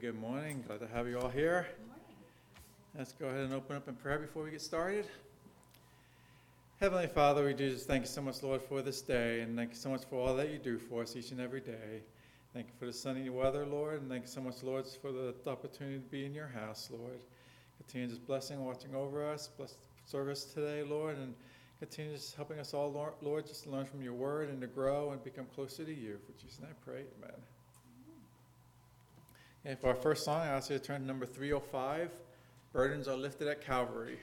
Good morning. Glad to have you all here. Let's go ahead and open up in prayer before we get started. Heavenly Father, we do just thank you so much, Lord, for this day, and thank you so much for all that you do for us each and every day. Thank you for the sunny weather, Lord, and thank you so much, Lord, for the opportunity to be in your house, Lord. Continue this blessing, watching over us, bless the service today, Lord, and continue just helping us all, Lord, just to learn from your word and to grow and become closer to you. For Jesus, and I pray, amen. And for our first song, I ask you to turn to number 305, Burdens Are Lifted at Calvary.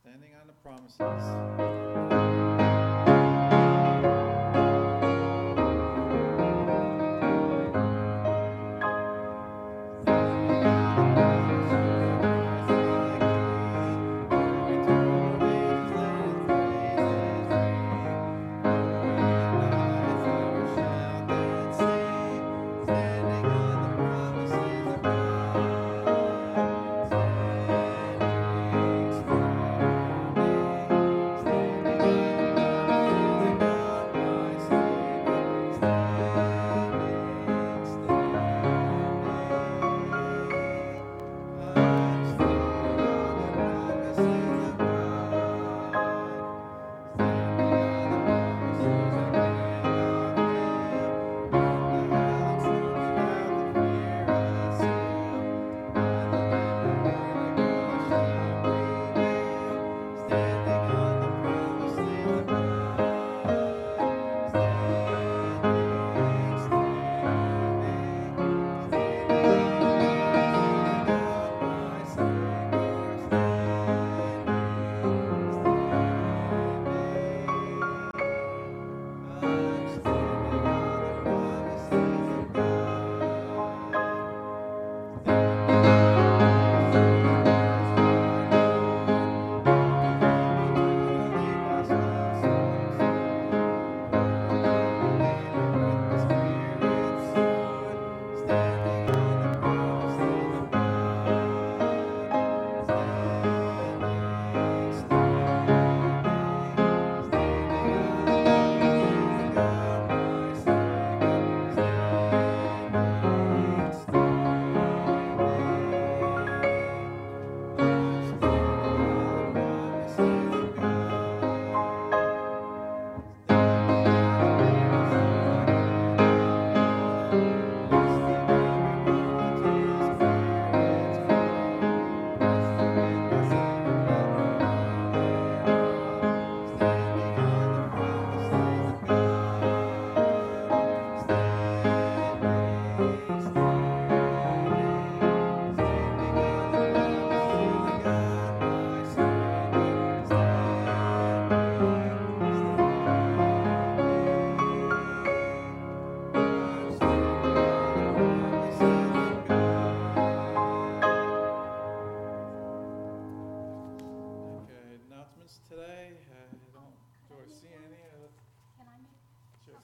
Standing on the promises.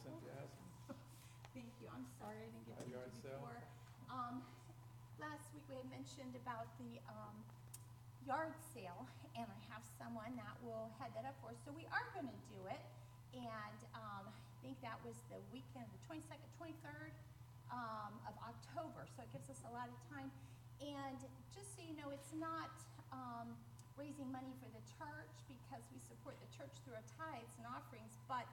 Cynthia asked me. Thank you. I'm sorry I didn't get to you before. Last week we had mentioned about the yard sale, and I have someone that will head that up for us. So we are going to do it, and I think that was the weekend, the 22nd, 23rd of October. So it gives us a lot of time. And just so you know, it's not raising money for the church, because we support the church through our tithes and offerings, but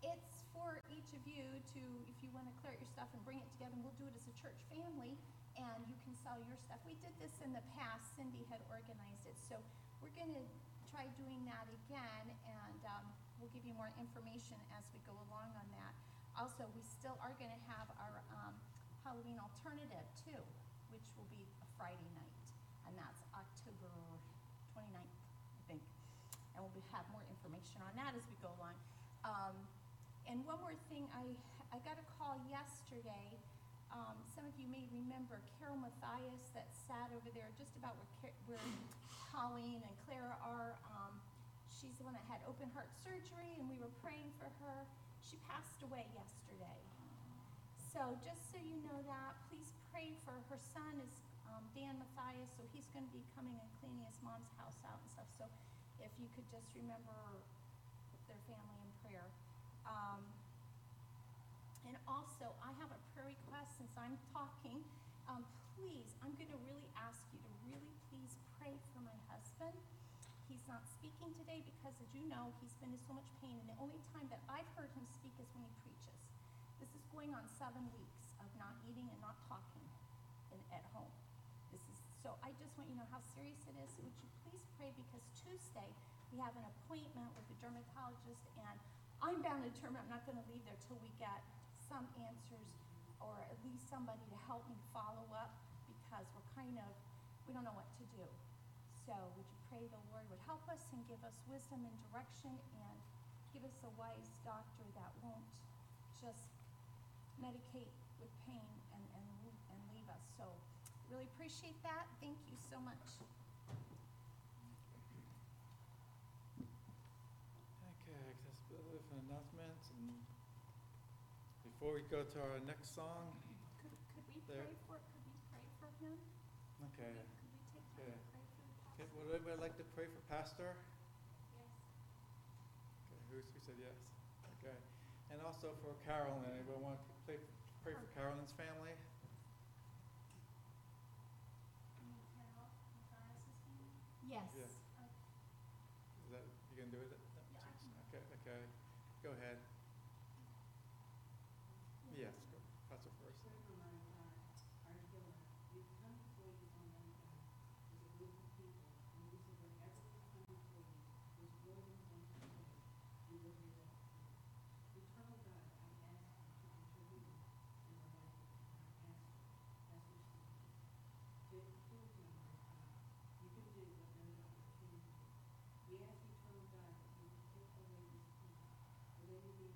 it's for each of you to, if you want to clear out your stuff and bring it together, and we'll do it as a church family, and you can sell your stuff. We did this in the past. Cindy had organized it, so we're going to try doing that again, and we'll give you more information as we go along on that. Also, we still are going to have our Halloween alternative too, which will be a Friday night, and that's October 29th, I think, and we'll have more information on that as we go along. And one more thing, I got a call yesterday. Some of you may remember Carol Matthias that sat over there just about where Colleen and Clara are. She's the one that had open heart surgery, and we were praying for her. She passed away yesterday. So just so you know that, please pray for her. Son is Dan Matthias, so he's going to be coming and cleaning his mom's house out and stuff. So if you could just remember their family in prayer. And also, I have a prayer request since I'm talking. Please, I'm going to really ask you to really please pray for my husband. He's not speaking today because, as you know, he's been in so much pain, and the only time that I've heard him speak is when he preaches. This is going on 7 weeks of not eating and not talking at home. So I just want you to know how serious it is. Would you please pray, because Tuesday we have an appointment with a dermatologist, and I'm bound to determine I'm not going to leave there till we get some answers, or at least somebody to help me follow up, because we don't know what to do. So would you pray the Lord would help us and give us wisdom and direction, and give us a wise doctor that won't just medicate with pain and leave us. So really appreciate that. Thank you so much. Okay, accessibility for announcements. And before we go to our next song, could we pray for him? Okay. Could we take time to pray for the pastor? Okay, would anybody like to pray for pastor? Yes. Okay, who said yes? Okay. And also for Carolyn. Anybody want to pray for Carolyn's family? Yes. Yeah. Is that you gonna do it? Yeah. Okay. Go ahead. Yes, go. That's the first. Thank you.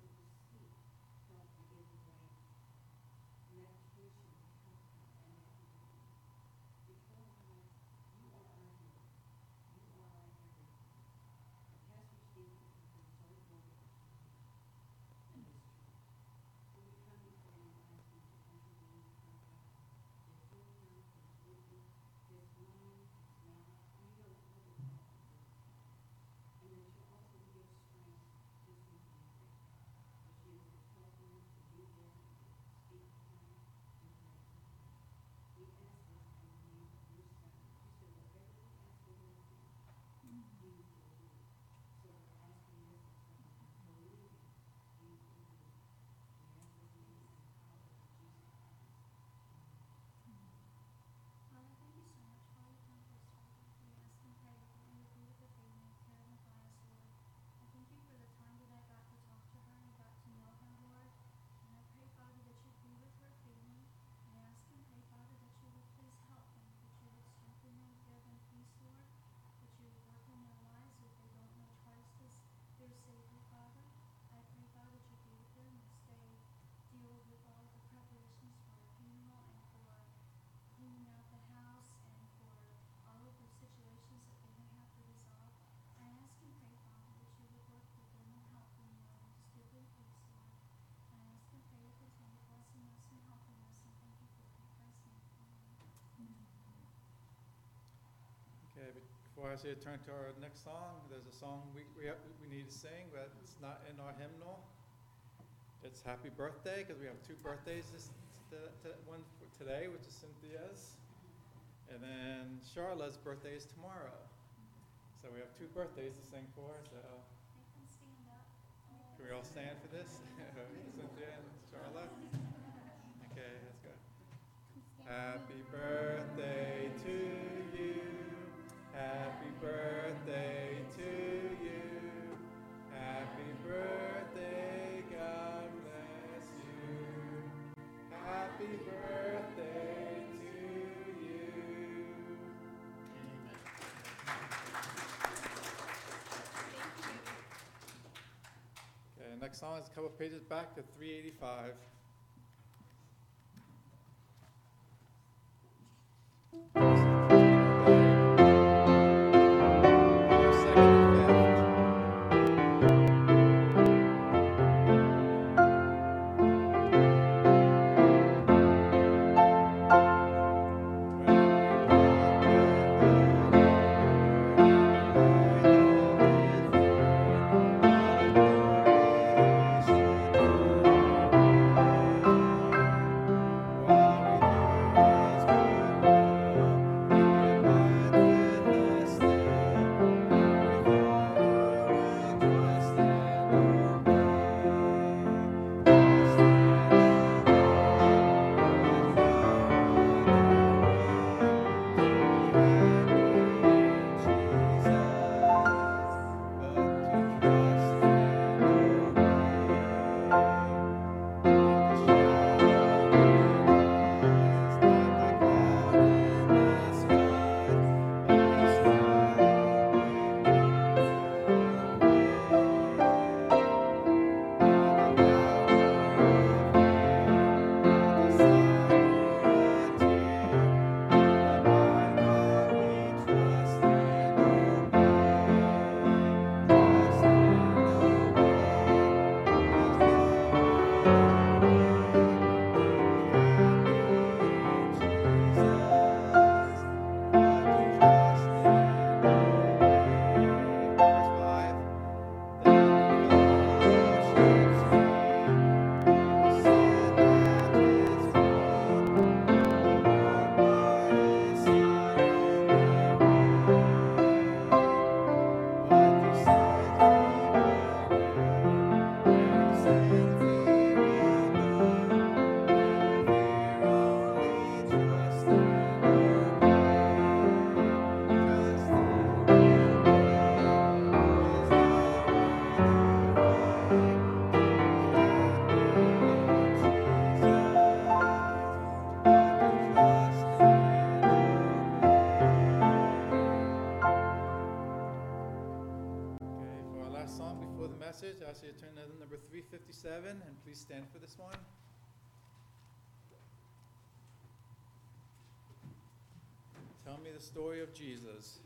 Before I say turn to our next song, there's a song we need to sing, but it's not in our hymnal. It's Happy Birthday, because we have two birthdays. One for today, which is Cynthia's, and then Charla's birthday is tomorrow. So we have two birthdays to sing for. So can we all stand for this? Cynthia and Charla. Okay, let's go. Happy birthday to you. Happy birthday to you. Happy birthday, God bless you. Happy birthday to you. Amen. Okay, next song is a couple pages back to 385. And please stand for this one. Tell me the story of Jesus.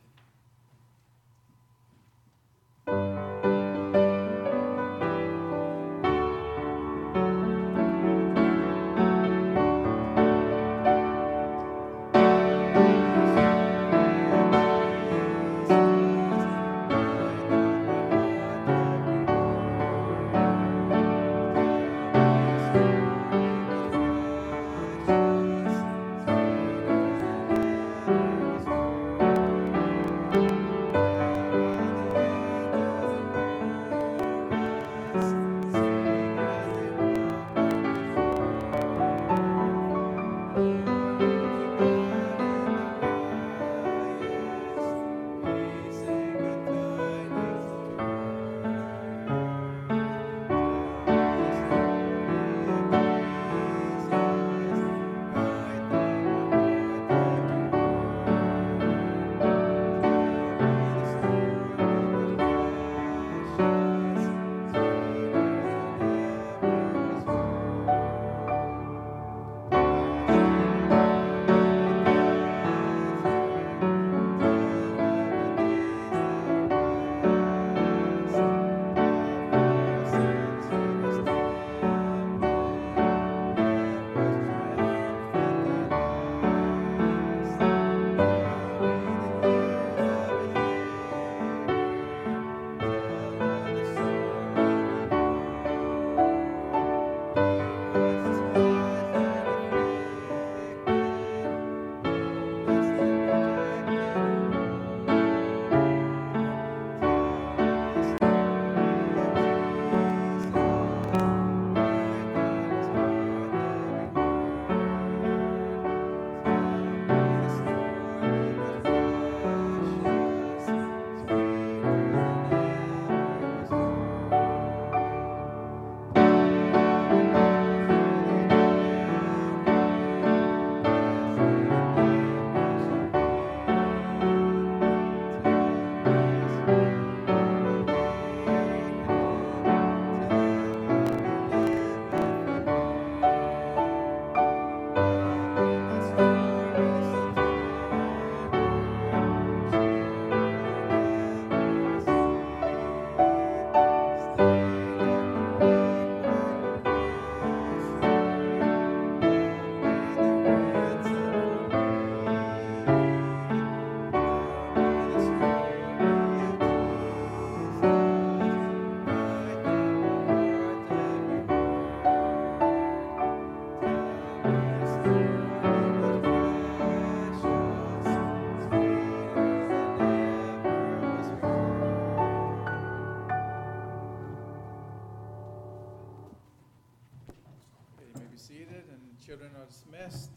Children are dismissed.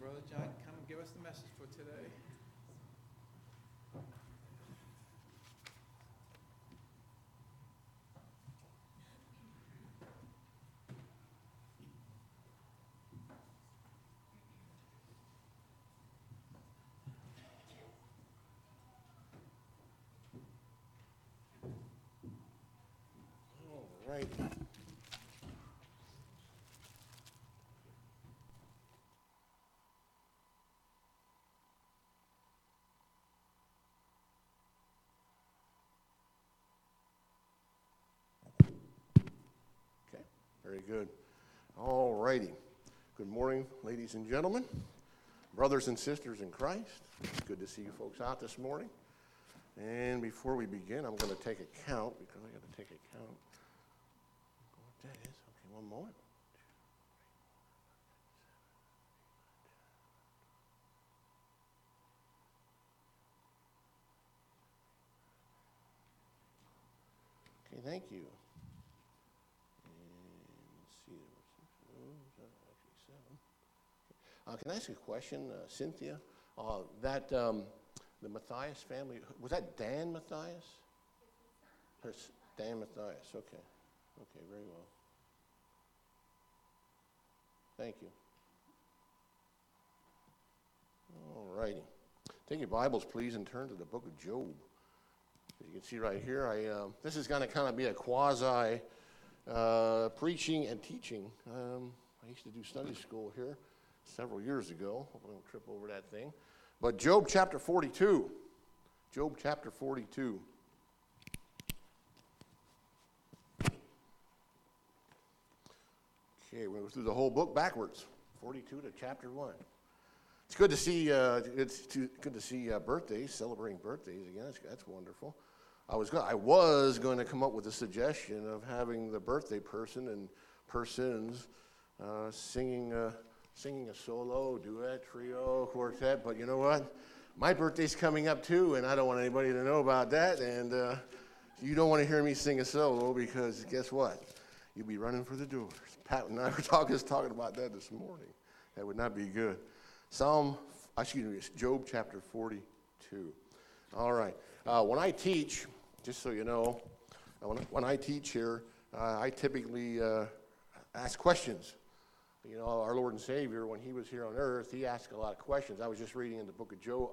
Brother John, come and give us the message for today. All right. Very good. All righty. Good morning, ladies and gentlemen, brothers and sisters in Christ. It's good to see you folks out this morning. And before we begin, I'm going to take a count because I got to take a count. What that is? Okay, one moment. Okay, thank you. Can I ask a question, Cynthia? The Matthias family, was that Dan Matthias? Dan Matthias, okay. Okay, very well. Thank you. All righty. Take your Bibles, please, and turn to the book of Job. As you can see right here, this is going to kind of be a quasi preaching and teaching. I used to do Sunday school here several years ago. Hopefully I don't trip over that thing. But Job chapter 42. Job chapter 42. Okay, we're going to go through the whole book backwards. 42 to chapter 1. It's good to see birthdays, celebrating birthdays again. That's wonderful. I was going to come up with a suggestion of having the birthday person and persons singing a solo, duet, trio, quartet, but you know what? My birthday's coming up too, and I don't want anybody to know about that, and you don't want to hear me sing a solo because guess what? You'll be running for the doors. Pat and I were talking about that this morning. That would not be good. Job chapter 42. All right. When I teach, just so you know, when I teach here, I typically ask questions. You know, our Lord and Savior, when he was here on earth, he asked a lot of questions. I was just reading in the book of Job.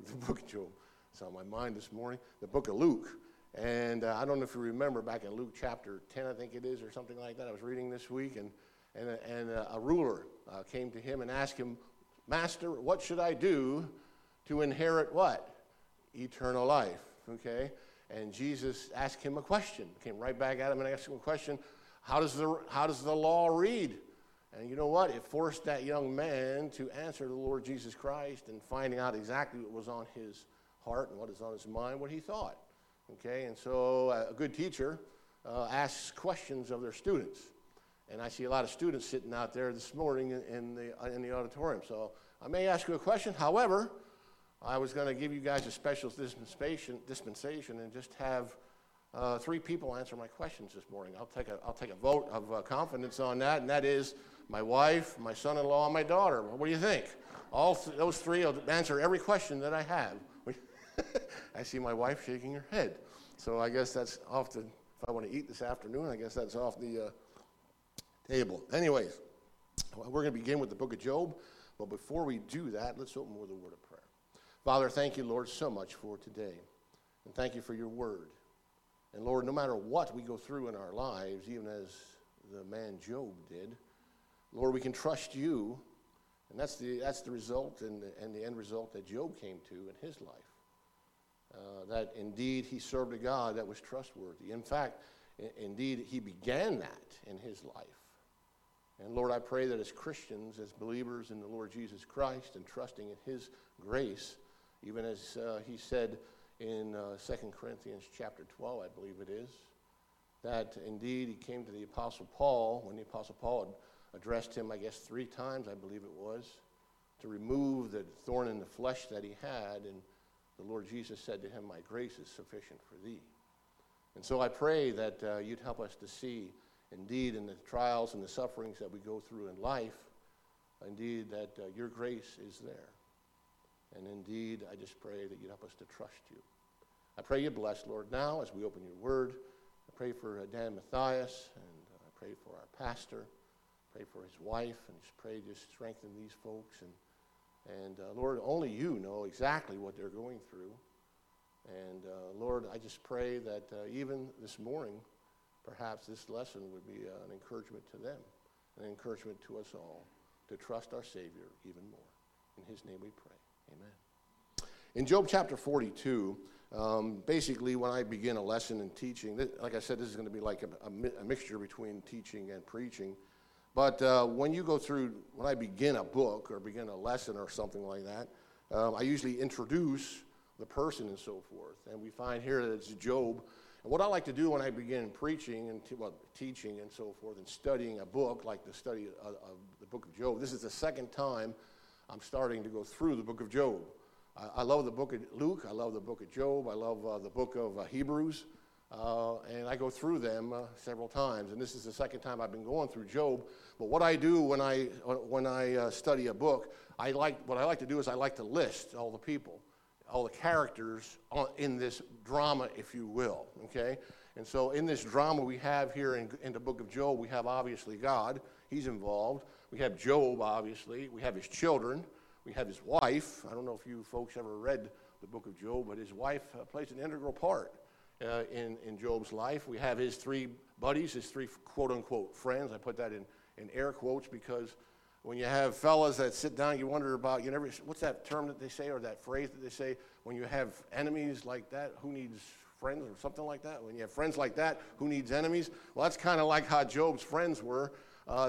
It's on my mind this morning. The book of Luke. And I don't know if you remember back in Luke chapter 10, I think it is, or something like that. I was reading this week, and a ruler came to him and asked him, Master, what should I do to inherit what? Eternal life, okay? And Jesus asked him a question. Came right back at him and asked him a question. How does the law read? And you know what? It forced that young man to answer the Lord Jesus Christ and finding out exactly what was on his heart and what is on his mind, what he thought. Okay, and so a good teacher asks questions of their students. And I see a lot of students sitting out there this morning in the auditorium. So I may ask you a question. However, I was going to give you guys a special dispensation and just have three people answer my questions this morning. I'll take a vote of confidence on that, and that is my wife, my son-in-law, and my daughter. Well, what do you think? Those three will answer every question that I have. I see my wife shaking her head. So I guess that's off the, if I want to eat this afternoon, I guess that's off the table. Anyways, we're going to begin with the book of Job. But before we do that, let's open with a word of prayer. Father, thank you, Lord, so much for today. And thank you for your word. And Lord, no matter what we go through in our lives, even as the man Job did, Lord, we can trust you, and that's the result and the end result that Job came to in his life. That indeed he served a God that was trustworthy. In fact, indeed he began that in his life. And Lord, I pray that as Christians, as believers in the Lord Jesus Christ and trusting in his grace, even as he said, in 2 Corinthians chapter 12, I believe it is, that indeed he came to the Apostle Paul, when the Apostle Paul addressed him, I guess, three times, I believe it was, to remove the thorn in the flesh that he had, and the Lord Jesus said to him, my grace is sufficient for thee. And so I pray that you'd help us to see indeed in the trials and the sufferings that we go through in life, indeed that your grace is there. And indeed, I just pray that you'd help us to trust you. I pray you bless, Lord, now as we open your word. I pray for Dan Matthias, and I pray for our pastor. I pray for his wife, and just pray just strengthen these folks. And Lord, only you know exactly what they're going through. And Lord, I just pray that even this morning, perhaps this lesson would be an encouragement to them, an encouragement to us all to trust our Savior even more. In his name we pray. Amen. In Job chapter 42, basically when I begin a lesson in teaching, like I said, this is going to be like a mixture between teaching and preaching. But when I begin a book or begin a lesson or something like that, I usually introduce the person and so forth. And we find here that it's Job. And what I like to do when I begin preaching and teaching and so forth and studying a book, like the study of the book of Job, this is the second time I'm starting to go through the book of Job. I love the book of Luke. I love the book of Job. I love the book of Hebrews. And I go through them several times, and this is the second time I've been going through Job. But what I do when I study a book, I like to list all the people, all the characters in this drama, if you will. Okay, and so in this drama we have here in the book of Job, we have obviously God. He's involved. We have Job, obviously. We have his children. We have his wife. I don't know if you folks ever read the book of Job, but his wife plays an integral part. In Job's life. We have his three buddies, his three quote-unquote friends. I put that in air quotes because when you have fellas that sit down, you wonder about, what's that term that they say or that phrase that they say? When you have enemies like that, who needs friends or something like that? When you have friends like that, who needs enemies? Well, that's kind of like how Job's friends were.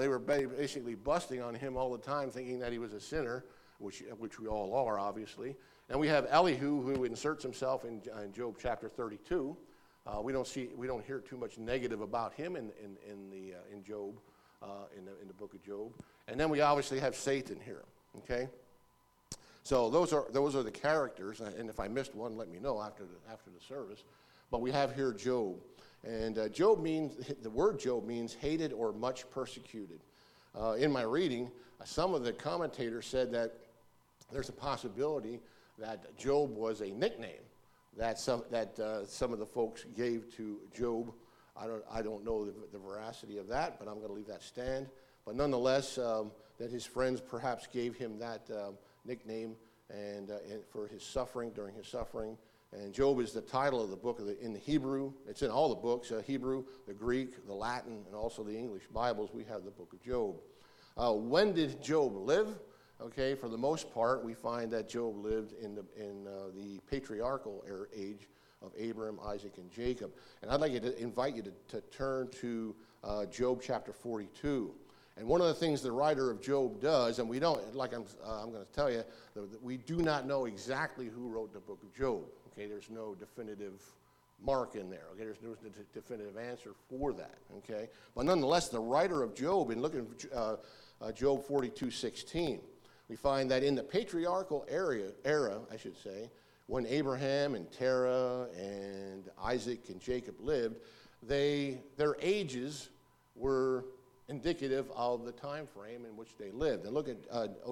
They were basically busting on him all the time, thinking that he was a sinner, which we all are, obviously. And we have Elihu, who inserts himself in Job chapter 32. We don't hear too much negative about him in Job, in the book of Job. And then we obviously have Satan here. Okay, so those are the characters. And if I missed one, let me know after the service. But we have here Job, and the word Job means hated or much persecuted. In my reading, some of the commentators said that there's a possibility that Job was a nickname that some of the folks gave to Job. I don't know the veracity of that, but I'm going to leave that stand. But nonetheless, that his friends perhaps gave him that nickname and for his suffering, during his suffering. And Job is the title of the book in the Hebrew. It's in all the books, Hebrew, the Greek, the Latin, and also the English Bibles. We have the book of Job. When did Job live? Okay, for the most part, we find that Job lived in the patriarchal age of Abraham, Isaac, and Jacob. And I'd like to invite you to turn to Job chapter 42. And one of the things the writer of Job does, and we don't, like I'm going to tell you, we do not know exactly who wrote the book of Job. Okay, there's no definitive mark in there. Okay, there's no definitive answer for that. Okay, but nonetheless, the writer of Job, and look at Job 42:16. We find that in the patriarchal era, when Abraham and Terah and Isaac and Jacob lived, their ages were indicative of the time frame in which they lived. And look at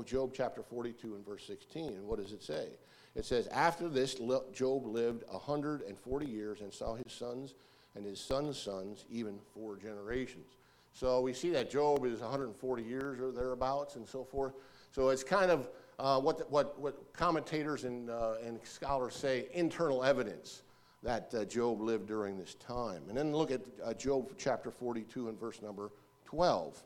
Job chapter 42 and verse 16. And what does it say? It says, "After this, Job lived 140 years and saw his sons and his sons' sons, even 4 generations." So we see that Job is 140 years or thereabouts and so forth. So it's kind of what commentators and scholars say, internal evidence that Job lived during this time. And then look at Job chapter 42 and verse number 12.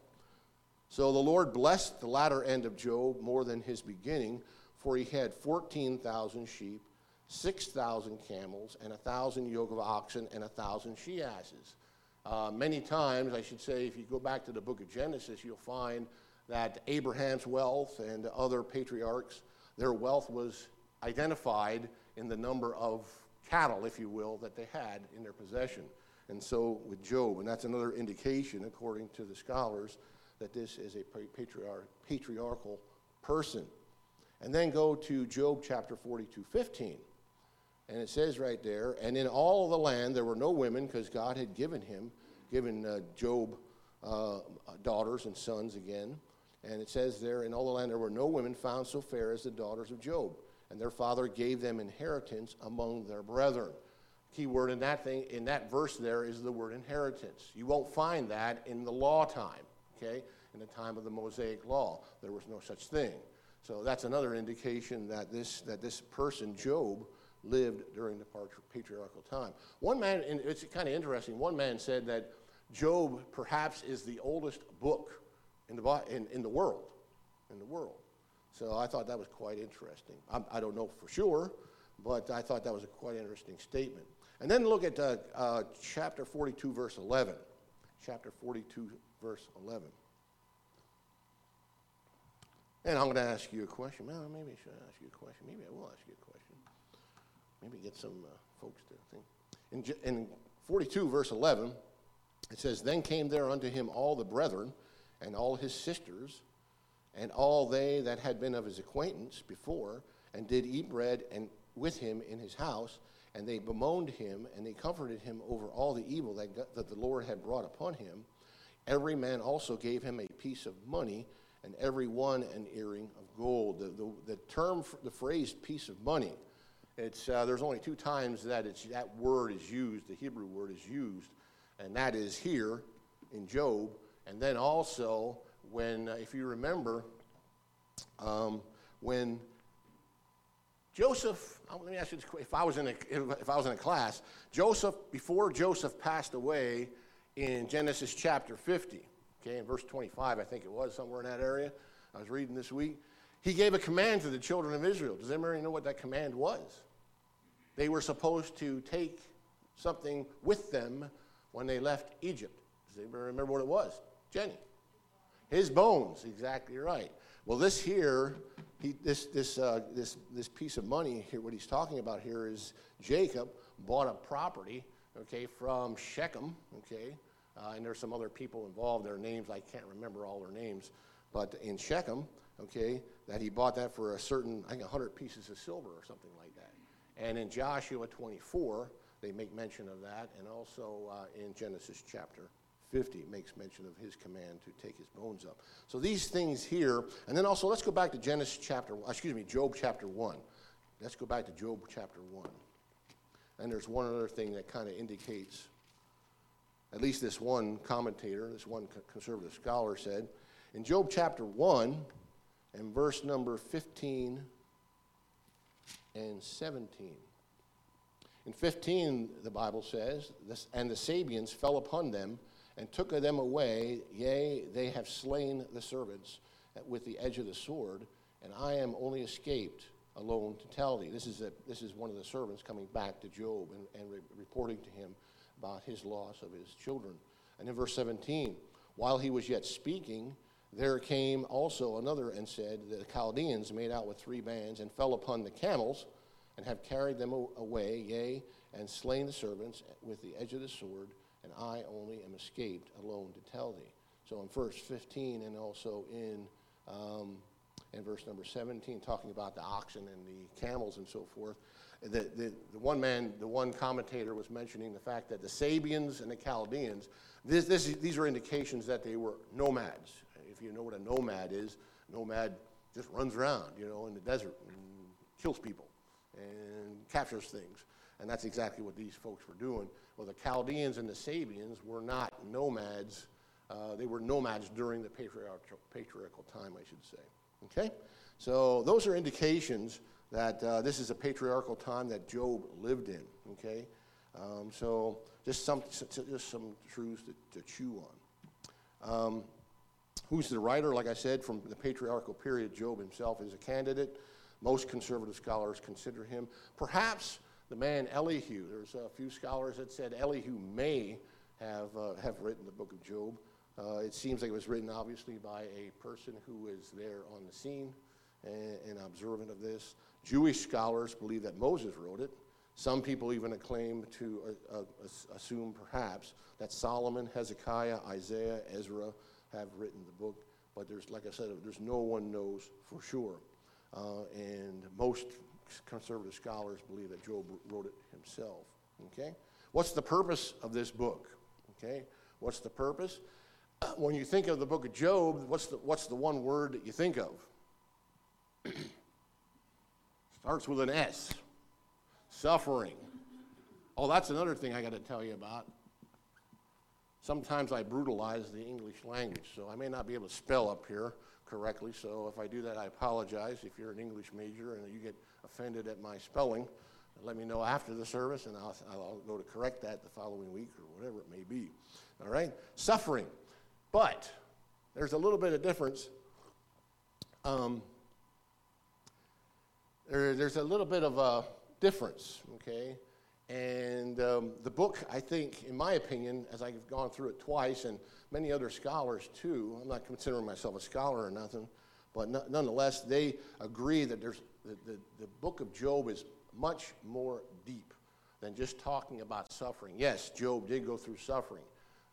"So the Lord blessed the latter end of Job more than his beginning, for he had 14,000 sheep, 6,000 camels, and 1,000 yoke of oxen, and 1,000 she-asses." Many times, I should say, if you go back to the book of Genesis, you'll find that Abraham's wealth and other patriarchs, their wealth was identified in the number of cattle, if you will, that they had in their possession. And so with Job, and that's another indication, according to the scholars, that this is a patriarchal person. And then go to Job chapter 42:15, and it says right there, "And in all the land there were no women," because God had given Job daughters and sons again. And it says there, in all the land there were no women found so fair as the daughters of Job, and their father gave them inheritance among their brethren. Key word in that thing, in that verse there, is the word inheritance. You won't find that in the law time, okay? In the time of the Mosaic law, there was no such thing. So that's another indication that this person, Job, lived during the patriarchal time. One man, and it's kind of interesting, one man said that Job perhaps is the oldest book in the world. So I thought that was quite interesting. I don't know for sure, but I thought that was a quite interesting statement. And then look at chapter 42, verse 11. Chapter 42, verse 11. And I'm going to ask you a question. Well, maybe I should ask you a question. Maybe I will ask you a question. Maybe get some folks to think. In 42, verse 11, it says, "Then came there unto him all the brethren, and all his sisters, and all they that had been of his acquaintance before, and did eat bread and with him in his house. And they bemoaned him, and they comforted him over all the evil that the Lord had brought upon him. Every man also gave him a piece of money, and every one an earring of gold." The term, the phrase "piece of money," it's there's only two times that that word is used, the Hebrew word is used, and that is here in Job, and then also when, if you remember, when Joseph, let me ask you this question. If I was in a class, before Joseph passed away in Genesis chapter 50, okay, in verse 25, I think it was, somewhere in that area, I was reading this week, he gave a command to the children of Israel. Does anybody know what that command was? They were supposed to take something with them when they left Egypt. Does anybody remember what it was? Jenny. His bones, exactly right. Well, this here, this piece of money here, what he's talking about here is Jacob bought a property, okay, from Shechem, okay, and there's some other people involved. Their names, I can't remember all their names, but in Shechem, okay, that he bought that for a certain, I think, 100 pieces of silver or something like that. And in Joshua 24, they make mention of that, and also in Genesis chapter 50 makes mention of his command to take his bones up. So these things here, and then also let's go back to Job chapter 1. Let's go back to Job chapter 1. And there's one other thing that kind of indicates, at least this one commentator, this one conservative scholar said, in Job chapter 1 and verse number 15 and 17. In 15, the Bible says, "And the Sabians fell upon them, and took them away, yea, they have slain the servants with the edge of the sword, and I am only escaped alone to tell thee." This is one of the servants coming back to Job and reporting to him about his loss of his children. And in verse 17, "While he was yet speaking, there came also another and said, the Chaldeans made out with three bands, and fell upon the camels, and have carried them away, yea, and slain the servants with the edge of the sword, and I only am escaped alone to tell thee." So in verse 15 and also in verse number 17, talking about the oxen and the camels and so forth, the one commentator was mentioning the fact that the Sabians and the Chaldeans, these are indications that they were nomads. If you know what a nomad is, nomad just runs around, in the desert and kills people and captures things. And that's exactly what these folks were doing. Well, the Chaldeans and the Sabians were not nomads. They were nomads during the patriarchal time, I should say. Okay? So those are indications that this is a patriarchal time that Job lived in. Okay? So just some truths to chew on. Who's the writer? Like I said, from the patriarchal period, Job himself is a candidate. Most conservative scholars consider him. Perhaps the man Elihu, there's a few scholars that said Elihu may have written the book of Job. It seems like it was written, obviously, by a person who is there on the scene and observant of this. Jewish scholars believe that Moses wrote it. Some people even assume, perhaps, that Solomon, Hezekiah, Isaiah, Ezra have written the book. But there's, like I said, there's no one knows for sure. And most conservative scholars believe that Job wrote it himself. Okay? What's the purpose of this book? Okay? What's the purpose? When you think of the book of Job, what's the one word that you think of? Starts with an S. Suffering. Oh, that's another thing I got to tell you about. Sometimes I brutalize the English language, so I may not be able to spell up here correctly, so if I do that, I apologize. If you're an English major and you get offended at my spelling, let me know after the service, and I'll go to correct that the following week or whatever it may be. All right? Suffering. But there's a little bit of difference. There's a little bit of a difference, okay? And the book, I think, in my opinion, as I've gone through it twice, and many other scholars too, I'm not considering myself a scholar or nothing, but nonetheless, they agree that there's the book of Job is much more deep than just talking about suffering. Yes, Job did go through suffering.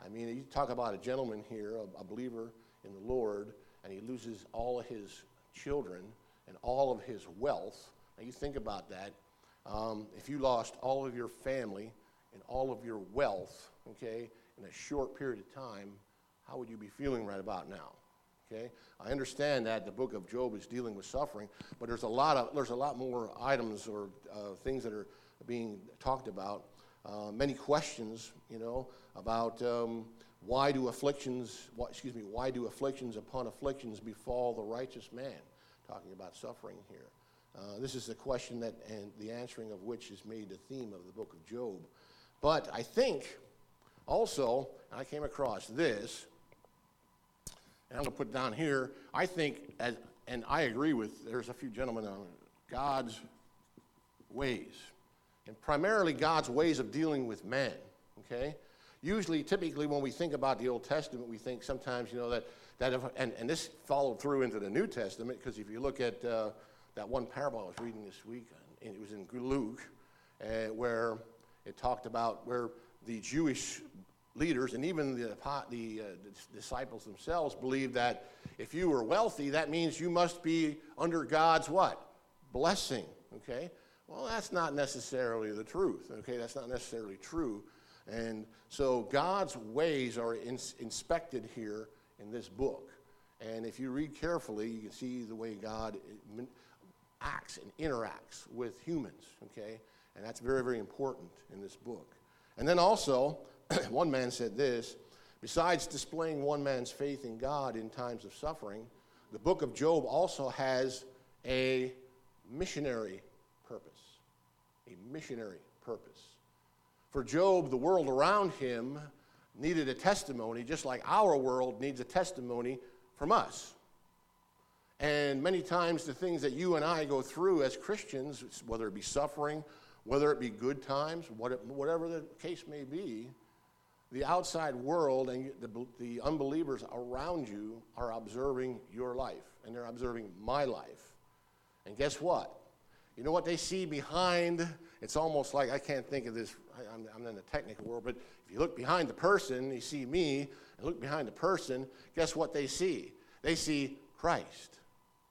I mean, you talk about a gentleman here, a believer in the Lord, and he loses all of his children and all of his wealth. Now, you think about that. If you lost all of your family and all of your wealth, okay, in a short period of time, how would you be feeling right about now? Okay, I understand that the book of Job is dealing with suffering, but there's a lot more items or things that are being talked about. Many questions, you know, about why do afflictions upon afflictions befall the righteous man? Talking about suffering here. This is the question that, and the answering of which is made the theme of the book of Job. But I think also, and I came across this, and I'm going to put it down here, I think, and I agree with, there's a few gentlemen on God's ways, and primarily God's ways of dealing with man, okay? Usually, typically, when we think about the Old Testament, we think sometimes, you know, that if this followed through into the New Testament, because if you look at... that one parable I was reading this week, and it was in Luke, where it talked about where the Jewish leaders and even the disciples themselves believed that if you were wealthy, that means you must be under God's what? Blessing, okay? Well, that's not necessarily the truth, okay? That's not necessarily true. And so God's ways are inspected here in this book. And if you read carefully, you can see the way God acts and interacts with humans, okay? And that's very, very important in this book. And then also, one man said this, besides displaying one man's faith in God in times of suffering, the book of Job also has a missionary purpose. A missionary purpose. For Job, the world around him needed a testimony, just like our world needs a testimony from us. And many times the things that you and I go through as Christians, whether it be suffering, whether it be good times, whatever the case may be, the outside world and the unbelievers around you are observing your life, and they're observing my life. And guess what? You know what they see behind? It's almost like, I can't think of this, I'm in the technical world, but if you look behind the person, you see me, and look behind the person, guess what they see? They see Christ.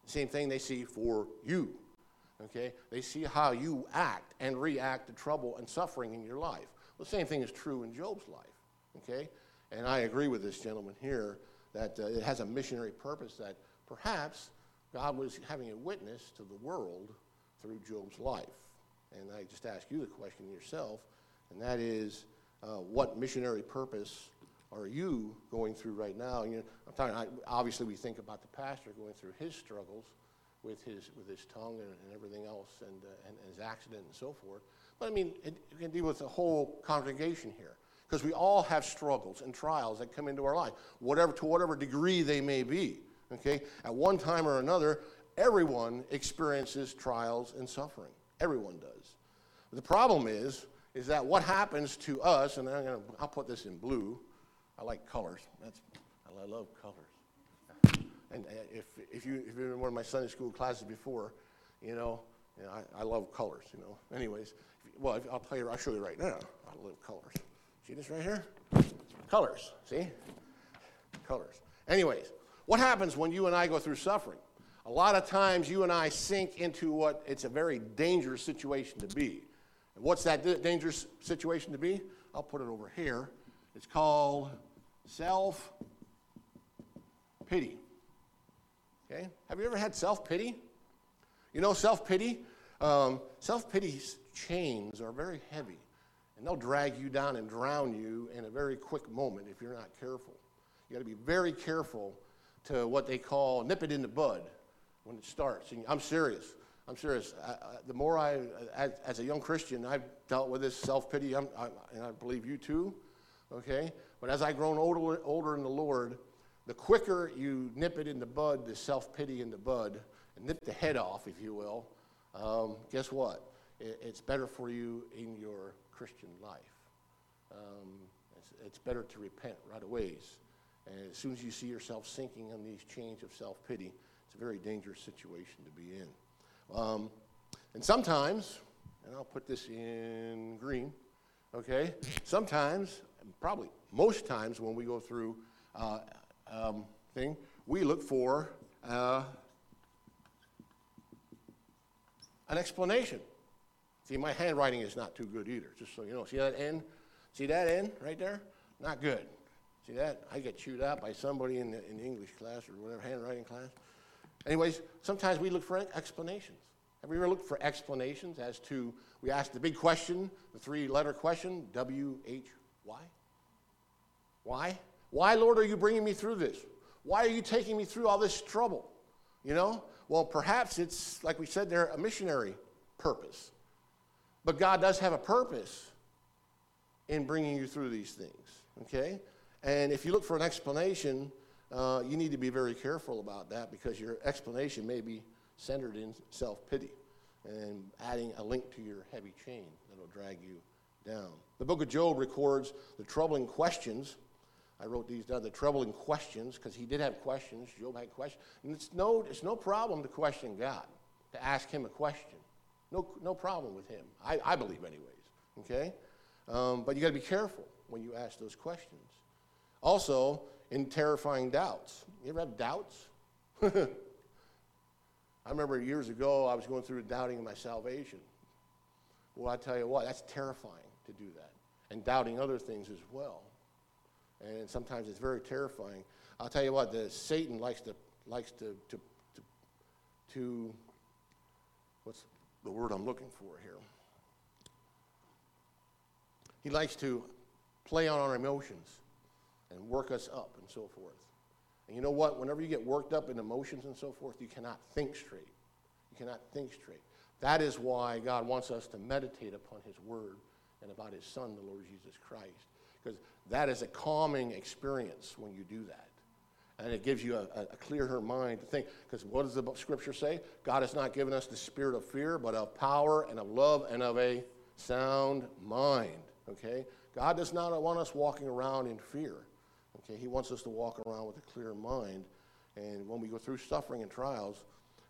Same thing they see for you, okay? They see how you act and react to trouble and suffering in your life. Well, the same thing is true in Job's life, okay? And I agree with this gentleman here that it has a missionary purpose, that perhaps God was having a witness to the world through Job's life. And I just ask you the question yourself, and that is, what missionary purpose are you going through right now? And, you know, I'm talking. Obviously, we think about the pastor going through his struggles with his tongue and everything else, and his accident and so forth. But I mean, you can deal with the whole congregation here, because we all have struggles and trials that come into our life, to whatever degree they may be. Okay, at one time or another, everyone experiences trials and suffering. Everyone does. The problem is that what happens to us, and I'll put this in blue. I like colors. I love colors. And if you've been in one of my Sunday school classes before, you know I love colors. You know. Anyways, I'll show you right now. I love colors. See this right here? Colors. See? Colors. Anyways, what happens when you and I go through suffering? A lot of times, you and I sink into it's a very dangerous situation to be. And what's that dangerous situation to be? I'll put it over here. It's called self pity. Okay? Have you ever had self-pity? You know, self-pity's chains are very heavy, and they'll drag you down and drown you in a very quick moment if you're not careful. You got to be very careful to what they call nip it in the bud when it starts. And I'm serious. As a young Christian, I've dealt with this self-pity, and I believe you too, okay? But as I've grown older in the Lord, the quicker you nip it in the bud, the self-pity in the bud, and nip the head off, if you will, guess what? It's better for you in your Christian life. It's better to repent right away. And as soon as you see yourself sinking in these chains of self-pity, it's a very dangerous situation to be in. And sometimes, and I'll put this in green, okay? Sometimes, and probably most times when we go through thing, we look for an explanation. See, my handwriting is not too good either, just so you know. See that N? See that N right there? Not good. See that? I get chewed out by somebody in English class or whatever, handwriting class. Anyways, sometimes we look for explanations. Have we ever looked for explanations as to, we asked the big question, the three-letter question, W-H-Y? Why? Why, Lord, are you bringing me through this? Why are you taking me through all this trouble? You know? Well, perhaps it's, like we said there, a missionary purpose. But God does have a purpose in bringing you through these things, okay? And if you look for an explanation, you need to be very careful about that, because your explanation may be centered in self-pity and adding a link to your heavy chain that'll drag you down. The book of Job records the troubling questions. I wrote these down, the troubling questions, because he did have questions. Job had questions. And it's no problem to question God, to ask him a question. No problem with him. I believe anyways, okay? But you got to be careful when you ask those questions. Also, in terrifying doubts. You ever have doubts? I remember years ago, I was going through doubting my salvation. Well, I tell you what, that's terrifying to do that. And doubting other things as well. And sometimes it's very terrifying. I'll tell you what, Satan likes to what's the word I'm looking for here? He likes to play on our emotions and work us up and so forth. And you know what? Whenever you get worked up in emotions and so forth, you cannot think straight. You cannot think straight. That is why God wants us to meditate upon his word and about his son, the Lord Jesus Christ. Because that is a calming experience when you do that. And it gives you a clearer mind to think. Because what does the scripture say? God has not given us the spirit of fear, but of power and of love and of a sound mind. Okay? God does not want us walking around in fear. Okay, he wants us to walk around with a clear mind. And when we go through suffering and trials,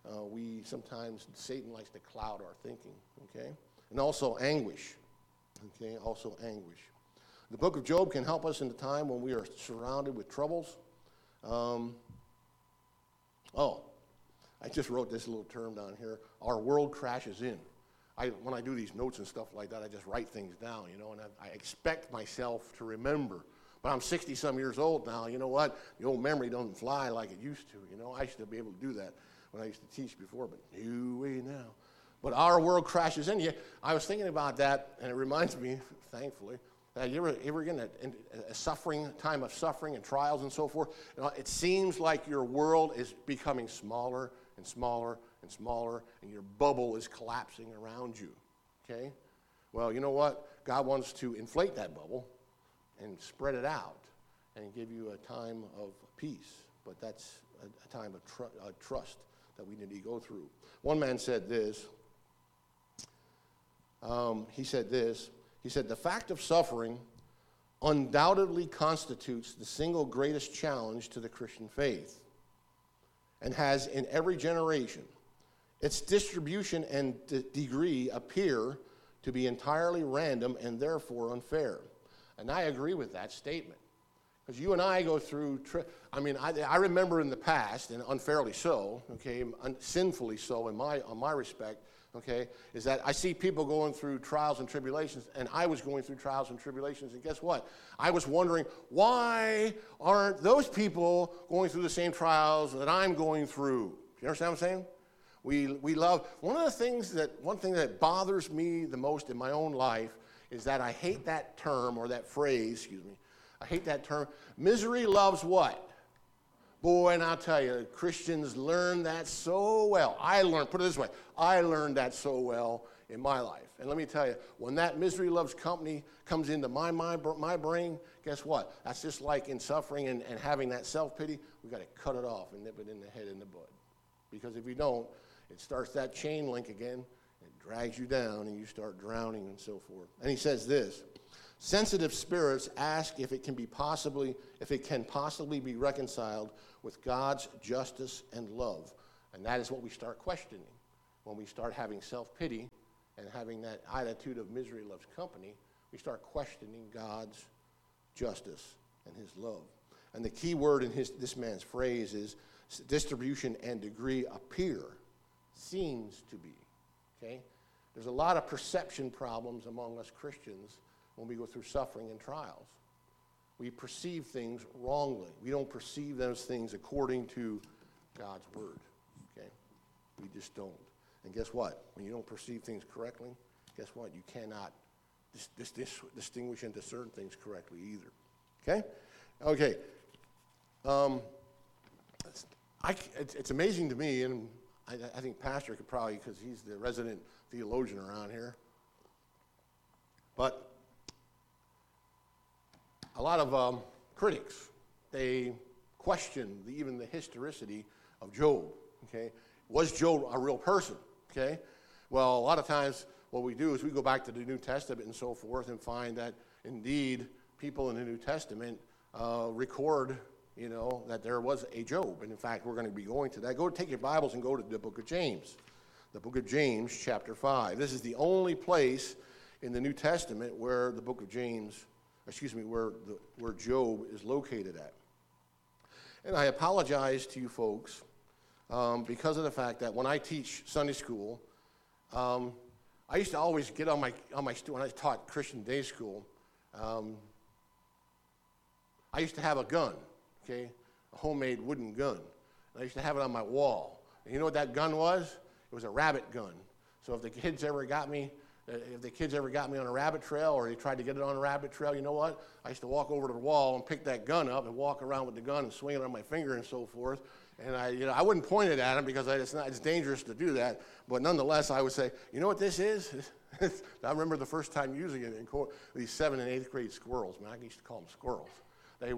Satan likes to cloud our thinking, okay? And also anguish, okay? Also anguish. The book of Job can help us in the time when we are surrounded with troubles. I just wrote this little term down here. Our world crashes in. When I do these notes and stuff like that, I just write things down, you know, and I expect myself to remember. But I'm 60-some years old now. You know what? The old memory doesn't fly like it used to. You know, I used to be able to do that when I used to teach before, but no way now. But our world crashes in. Yeah, I was thinking about that, and it reminds me, thankfully, that you ever get a suffering time of suffering and trials and so forth. You know, it seems like your world is becoming smaller and smaller and smaller, and your bubble is collapsing around you. Okay? Well, you know what? God wants to inflate that bubble and spread it out and give you a time of peace. But that's a time of trust that we need to go through. One man said this. He said, the fact of suffering undoubtedly constitutes the single greatest challenge to the Christian faith, and has in every generation its distribution and degree appear to be entirely random and therefore unfair. And I agree with that statement, because you and I go through, I remember in the past, and unfairly so, okay, sinfully so in my respect, okay, is that I see people going through trials and tribulations, and I was going through trials and tribulations, and guess what? I was wondering, why aren't those people going through the same trials that I'm going through? You understand what I'm saying? We love, one thing that bothers me the most in my own life is that I hate that term or that phrase, I hate that term. Misery loves what? Boy, and I'll tell you, Christians learn that so well. I learned that so well in my life. And let me tell you, when that misery loves company comes into my brain, guess what? That's just like in suffering and having that self-pity, we got to cut it off and nip it in the head in the bud. Because if you don't, it starts that chain link again, it drags you down, and you start drowning and so forth. And he says this, sensitive spirits ask if it can possibly be reconciled with God's justice and love. And that is what we start questioning. When we start having self-pity and having that attitude of misery loves company, we start questioning God's justice and his love. And the key word in this man's phrase is, distribution and degree appear, seems to be, okay? There's a lot of perception problems among us Christians when we go through suffering and trials. We perceive things wrongly. We don't perceive those things according to God's word, okay? We just don't. And guess what? When you don't perceive things correctly, guess what? You cannot distinguish and discern things correctly either, okay? Okay. It's amazing to me, and I think Pastor could probably, because he's the resident theologian around here, but a lot of critics, they question even the historicity of Job, okay? Was Job a real person, okay? Well, a lot of times what we do is we go back to the New Testament and so forth and find that, indeed, people in the New Testament record that there was a Job. And in fact, we're going to be going to that. Go take your Bibles and go to the book of James. The book of James, chapter 5. This is the only place in the New Testament where the book of James, where Job is located at. And I apologize to you folks because of the fact that when I teach Sunday school, I used to always get on my when I taught Christian day school, I used to have a gun. Okay, a homemade wooden gun. And I used to have it on my wall. And you know what that gun was? It was a rabbit gun. So if the kids ever got me on a rabbit trail, or they tried to get it on a rabbit trail, you know what? I used to walk over to the wall and pick that gun up and walk around with the gun and swing it on my finger and so forth. And I wouldn't point it at them because it's dangerous to do that. But nonetheless, I would say, you know what this is? I remember the first time using it in court, these 7th and 8th grade squirrels. Man, I used to call them squirrels. They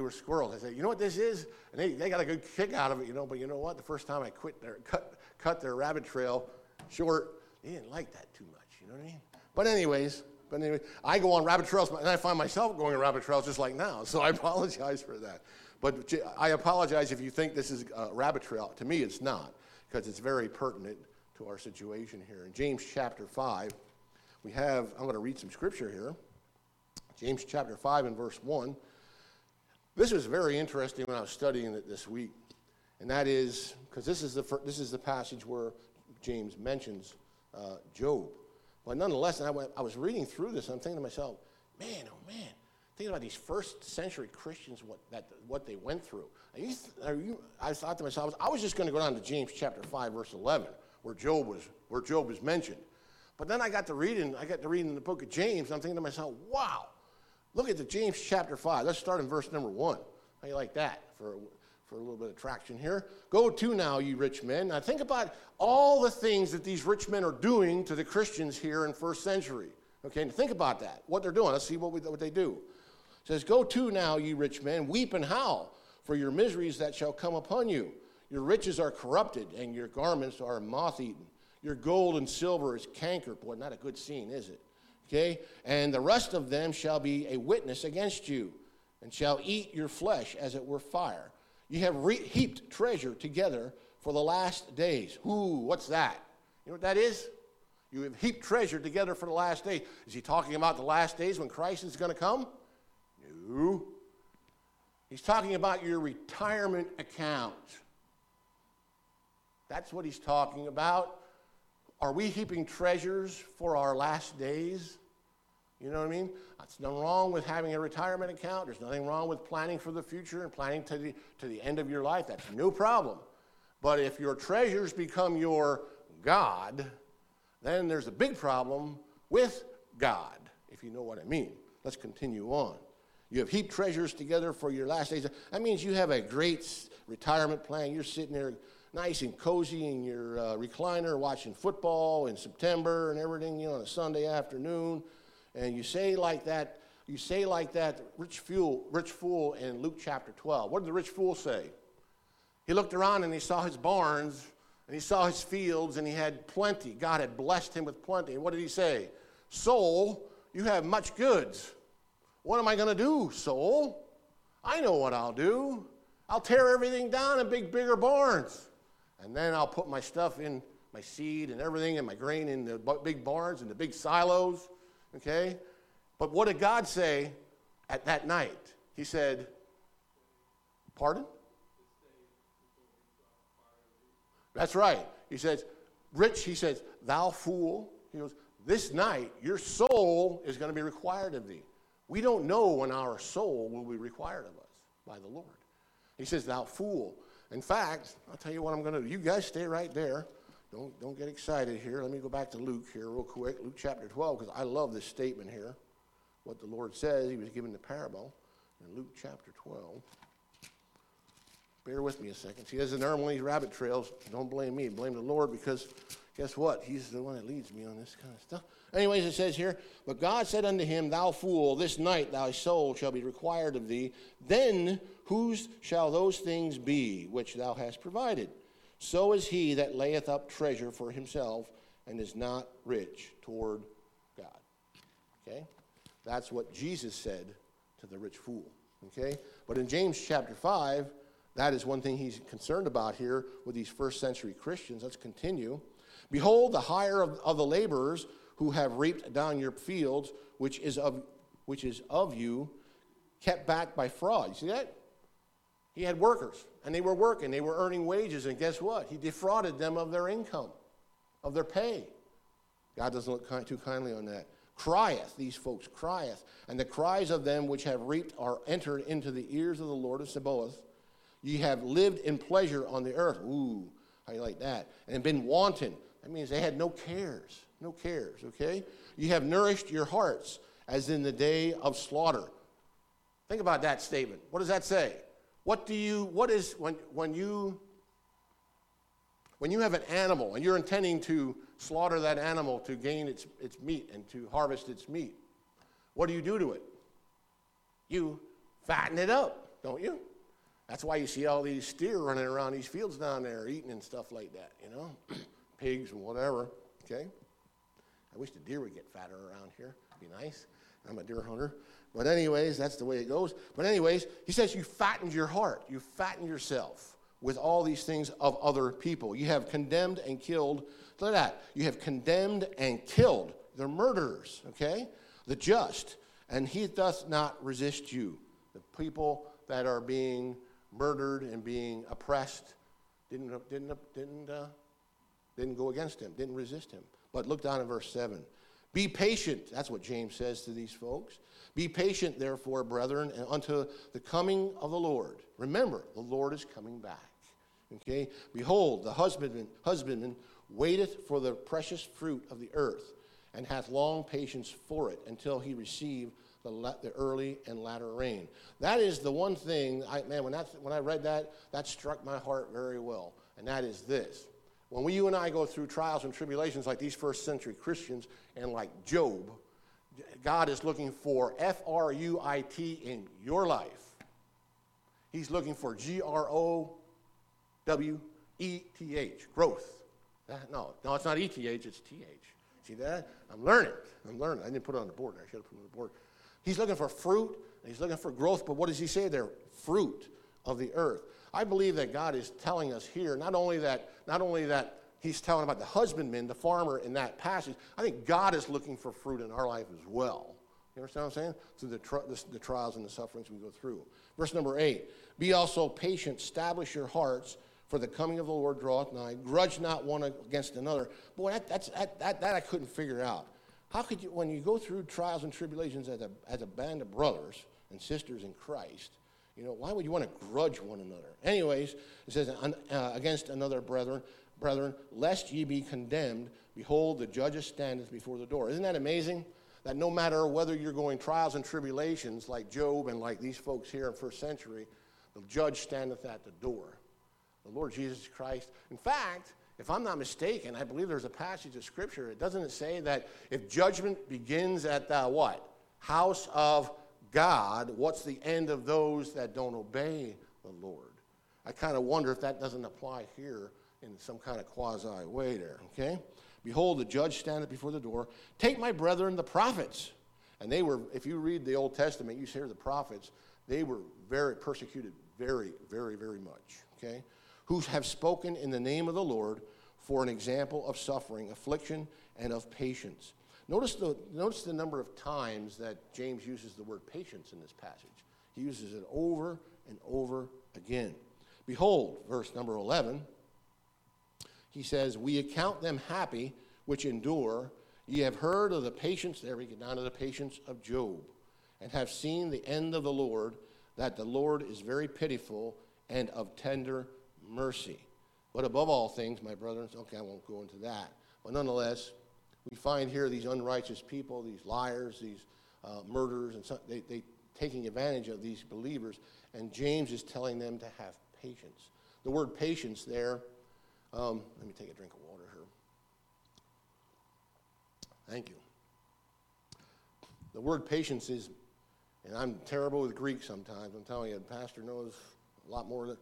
were squirrels. I said, you know what this is? And they got a good kick out of it, But you know what? The first time I cut their rabbit trail short, they didn't like that too much. You know what I mean? But anyway, I go on rabbit trails, and I find myself going on rabbit trails just like now. So I apologize for that. But I apologize if you think this is a rabbit trail. To me, it's not, because it's very pertinent to our situation here. In James chapter 5, I'm going to read some scripture here. James chapter 5 and verse 1. This was very interesting when I was studying it this week, and that is because this is the passage where James mentions Job. But nonetheless, I was reading through this, and I'm thinking to myself, man, oh man, thinking about these first-century Christians, what they went through. I thought to myself, I was just going to go down to James chapter 5, verse 11, where Job was mentioned. But then I got to reading the book of James, and I'm thinking to myself, wow. Look at the James chapter 5. Let's start in verse number 1. How you like that for a little bit of traction here? Go to now, you rich men. Now think about all the things that these rich men are doing to the Christians here in first century. Okay, and think about that, what they're doing. Let's see what they do. It says, go to now, you rich men, weep and howl for your miseries that shall come upon you. Your riches are corrupted, and your garments are moth-eaten. Your gold and silver is cankered. Boy, not a good scene, is it? Okay, and the rest of them shall be a witness against you, and shall eat your flesh as it were fire. You have heaped treasure together for the last days. Ooh, what's that? You know what that is? You have heaped treasure together for the last days. Is he talking about the last days when Christ is going to come? No. He's talking about your retirement account. That's what he's talking about. Are we heaping treasures for our last days? You know what I mean? There's nothing wrong with having a retirement account. There's nothing wrong with planning for the future and planning to the end of your life. That's no problem. But if your treasures become your God, then there's a big problem with God, if you know what I mean. Let's continue on. You have heaped treasures together for your last days. That means you have a great retirement plan. You're sitting there nice and cozy in your recliner watching football in September and everything, you know, on a Sunday afternoon. And you say like that, rich fool in Luke chapter 12. What did the rich fool say? He looked around and he saw his barns and he saw his fields and he had plenty. God had blessed him with plenty. And what did he say? Soul, you have much goods. What am I going to do, soul? I know what I'll do. I'll tear everything down and build bigger barns. And then I'll put my stuff in, my seed and everything and my grain in the big barns and the big silos. Okay? But what did God say at that night? He said, pardon? That's right. He says, rich, he says, thou fool. He goes, this night your soul is going to be required of thee. We don't know when our soul will be required of us by the Lord. He says, thou fool. In fact, I'll tell you what I'm going to do. You guys stay right there. Don't get excited here. Let me go back to Luke here real quick. Luke chapter 12, because I love this statement here. What the Lord says, he was given the parable in Luke chapter 12. Bear with me a second. See, as in normally rabbit trails, don't blame me. Blame the Lord, because guess what? He's the one that leads me on this kind of stuff. Anyways, it says here, but God said unto him, thou fool, this night thy soul shall be required of thee. Then whose shall those things be which thou hast provided? So is he that layeth up treasure for himself and is not rich toward God. Okay? That's what Jesus said to the rich fool. Okay? But in James chapter 5, that is one thing he's concerned about here with these first century Christians. Let's continue. Behold, the hire of the laborers who have reaped down your fields, which is of you, kept back by fraud. You see that? He had workers, and they were working. They were earning wages, and guess what? He defrauded them of their income, of their pay. God doesn't look too kindly on that. Crieth, these folks, crieth. And the cries of them which have reaped are entered into the ears of the Lord of Sabaoth. Ye have lived in pleasure on the earth. Ooh, how you like that? And been wanton. That means they had no cares, okay? Ye have nourished your hearts as in the day of slaughter. Think about that statement. What does that say? What is when you have an animal and you're intending to slaughter that animal to gain its meat and to harvest its meat, what do? To it? You fatten it up, don't you? That's why you see all these steer running around these fields down there eating and stuff like that, you know, pigs and whatever, okay? I wish the deer would get fatter around here. It'd be nice. I'm a deer hunter. But anyways, that's the way it goes. But anyways, he says you fattened your heart. You fattened yourself with all these things of other people. You have condemned and killed. Look at that. You have condemned and killed. They're murderers, okay? The just. And he doth not resist you. The people that are being murdered and being oppressed didn't go against him, didn't resist him. But look down at verse 7. Be patient. That's what James says to these folks. Be patient, therefore, brethren, unto the coming of the Lord. Remember, the Lord is coming back. Okay? Behold, the husbandman waiteth for the precious fruit of the earth, and hath long patience for it, until he receive the early and latter rain. That is the one thing, when I read that struck my heart very well, and that is this. When you and I go through trials and tribulations like these first century Christians and like Job, God is looking for fruit in your life. He's looking for groweth, growth. No, it's not ETH, it's TH. See that? I'm learning. I didn't put it on the board. I should have put it on the board. He's looking for fruit, and he's looking for growth, but what does he say there? Fruit of the earth. I believe that God is telling us here, not only that he's telling about the husbandman, the farmer in that passage, I think God is looking for fruit in our life as well. You understand what I'm saying? Through the trials and the sufferings we go through. Verse number 8, be also patient, establish your hearts, for the coming of the Lord draweth nigh. Grudge not one against another. Boy, that I couldn't figure out. How could you, when you go through trials and tribulations as a band of brothers and sisters in Christ, you know, why would you want to grudge one another? Anyways, it says, against another brethren, lest ye be condemned, behold, the judge standeth before the door. Isn't that amazing? That no matter whether you're going trials and tribulations like Job and like these folks here in first century, the judge standeth at the door. The Lord Jesus Christ. In fact, if I'm not mistaken, I believe there's a passage of Scripture. It doesn't say that if judgment begins at the what? House of God, what's the end of those that don't obey the Lord? I kind of wonder if that doesn't apply here in some kind of quasi way there, okay? Behold, the judge standeth before the door. Take my brethren, the prophets. And they were, if you read the Old Testament, you hear the prophets, they were very persecuted, very, very, very much, okay? Who have spoken in the name of the Lord for an example of suffering, affliction, and of patience. Notice the number of times that James uses the word patience in this passage. He uses it over and over again. Behold, verse number 11, he says, we account them happy which endure. Ye have heard of the patience, there we get down to the patience of Job, and have seen the end of the Lord, that the Lord is very pitiful and of tender mercy. But above all things, my brethren, okay, I won't go into that. But nonetheless, we find here these unrighteous people, these liars, these murderers, and so, they taking advantage of these believers. And James is telling them to have patience. The word patience there, let me take a drink of water here. Thank you. The word patience is, and I'm terrible with Greek sometimes. I'm telling you, the pastor knows a lot more.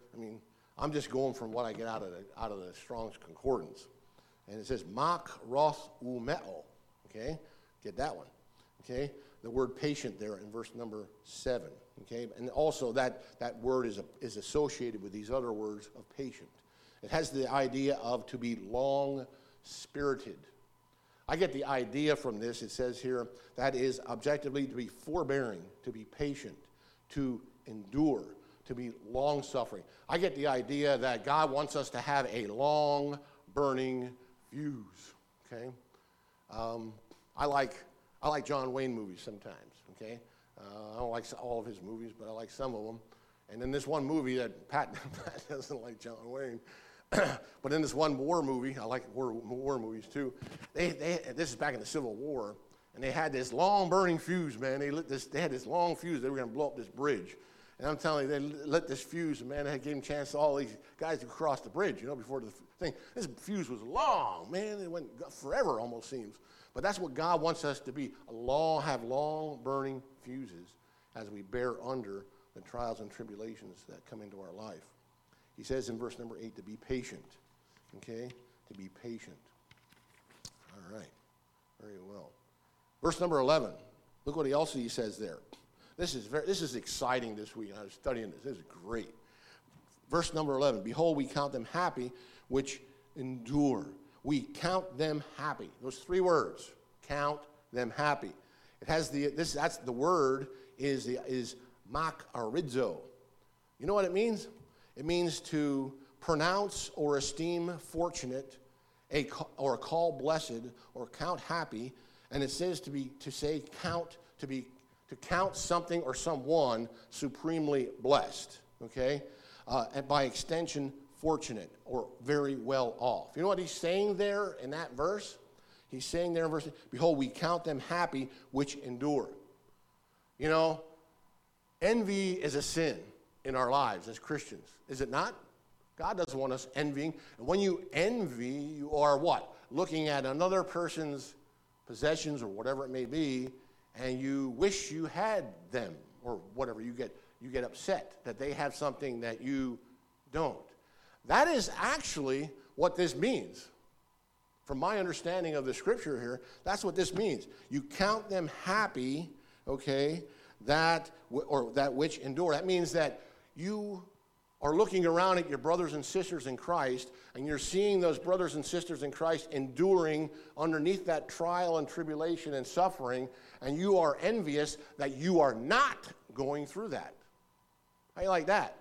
I'm just going from what I get out of the Strong's Concordance. And it says, mak roth umeo. Okay? Get that one. Okay? The word patient there in verse number 7. Okay? And also that word is associated with these other words of patient. It has the idea of to be long-spirited. I get the idea from this. It says here, that is objectively to be forbearing, to be patient, to endure, to be long-suffering. I get the idea that God wants us to have a long, burning fuse, okay? I like John Wayne movies sometimes, okay? I don't like all of his movies, but I like some of them. And in this one movie that Pat doesn't like John Wayne, but in this one war movie, I like war movies too, this is back in the Civil War, and they had this long, burning fuse, man. They had this long fuse. They were going to blow up this bridge. And I'm telling you, they lit this fuse, and man, that gave them a chance to all these guys who crossed the bridge, you know, before the thing. This fuse was long, man. It went forever, almost seems. But that's what God wants us to be, have long, burning fuses as we bear under the trials and tribulations that come into our life. He says in verse number 8 to be patient, okay? To be patient. All right. Very well. Verse number 11. Look what he says there. This is exciting this week. I was studying this. This is great. Verse number 11. Behold, we count them happy which endure. We count them happy. Those three words. Count them happy. It has that's the word is makarizo. You know what it means? It means to pronounce or esteem fortunate, or call blessed, or count happy. And it says to count something or someone supremely blessed, okay? And by extension, fortunate or very well off. You know what he's saying there in that verse? He's saying there in verse, behold, we count them happy which endure. You know, envy is a sin in our lives as Christians, is it not? God doesn't want us envying. And when you envy, you are what? Looking at another person's possessions or whatever it may be, and you wish you had them or whatever. You get upset that they have something that you don't. That is actually what this means. From my understanding of the scripture here, that's what this means. You count them happy, okay, that which endure. That means that you are looking around at your brothers and sisters in Christ, and you're seeing those brothers and sisters in Christ enduring underneath that trial and tribulation and suffering, and you are envious that you are not going through that. How do you like that?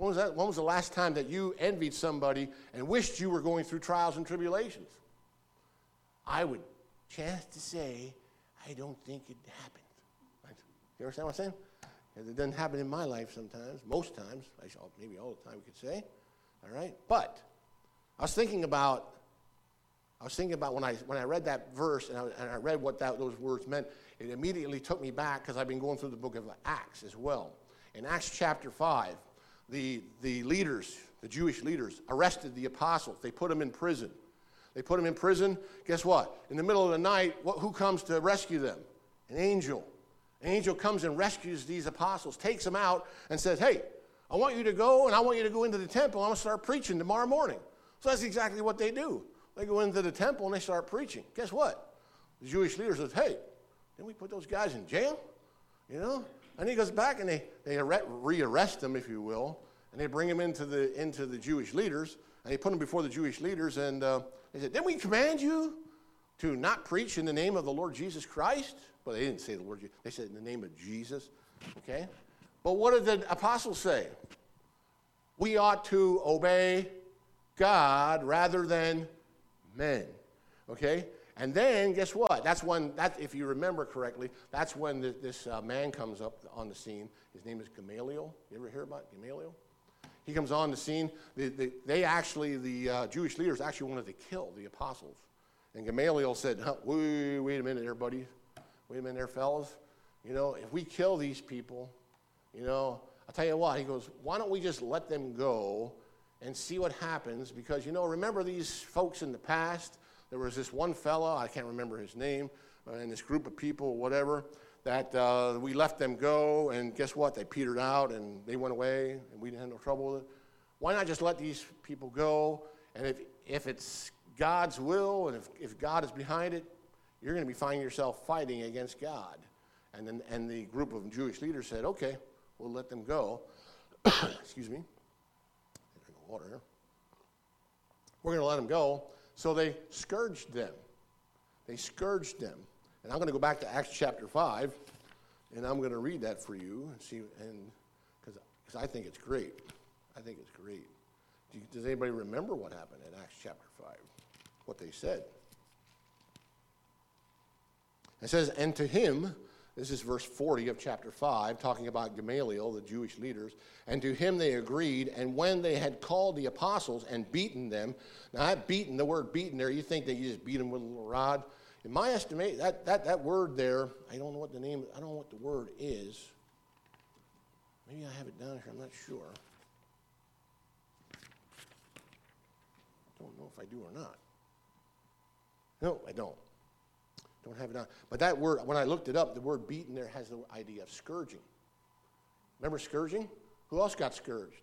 When was the last time that you envied somebody and wished you were going through trials and tribulations? I would chance to say, I don't think it happened. Right? You understand what I'm saying? Because it doesn't happen in my life sometimes, most times, maybe all the time we could say. All right? But I was thinking about when I read that verse and I read what those words meant, it immediately took me back because I've been going through the book of Acts as well. In Acts chapter 5, the leaders, the Jewish leaders, arrested the apostles. They put them in prison. Guess what? In the middle of the night, who comes to rescue them? An angel. An angel comes and rescues these apostles, takes them out, and says, hey, I want you to go, and I want you to go into the temple. I'm going to start preaching tomorrow morning. So that's exactly what they do. They go into the temple, and they start preaching. Guess what? The Jewish leader says, hey, didn't we put those guys in jail? You know? And he goes back, and they re-arrest them, if you will, and they bring them into the Jewish leaders, and they put them before the Jewish leaders, and they said, didn't we command you to not preach in the name of the Lord Jesus Christ? Well, they didn't say the Lord Jesus. They said in the name of Jesus, okay? But what did the apostles say? We ought to obey God rather than men, okay? And then, guess what? That's when, if you remember correctly, that's when this man comes up on the scene. His name is Gamaliel. You ever hear about Gamaliel? He comes on the scene. The Jewish leaders actually wanted to kill the apostles. And Gamaliel said, wait a minute there, buddy. Wait a minute there, fellas. You know, if we kill these people, you know, I'll tell you what. He goes, why don't we just let them go and see what happens? Because, you know, remember these folks in the past? There was this one fella, I can't remember his name, and this group of people, whatever, that we let them go, and guess what? They petered out, and they went away, and we didn't have no trouble with it. Why not just let these people go? And if it's God's will, and if God is behind it, you're going to be finding yourself fighting against God. And then the group of Jewish leaders said, okay, we'll let them go. Excuse me. I drink water here. We're going to let them go. So they scourged them. And I'm going to go back to Acts chapter 5, and I'm going to read that for you and see, and because I think it's great. Does anybody remember what happened in Acts chapter 5? What they said? It says, and to him, this is verse 40 of chapter 5, talking about Gamaliel, the Jewish leaders. And to him they agreed, and when they had called the apostles and beaten them. Now that beaten, the word beaten there, you think that you just beat them with a little rod. In my estimate, that word there, I don't know what the word is. Maybe I have it down here, I'm not sure. Don't know if I do or not. No, I don't. Don't have it on. But that word, when I looked it up, the word beaten there has the idea of scourging. Remember scourging? Who else got scourged?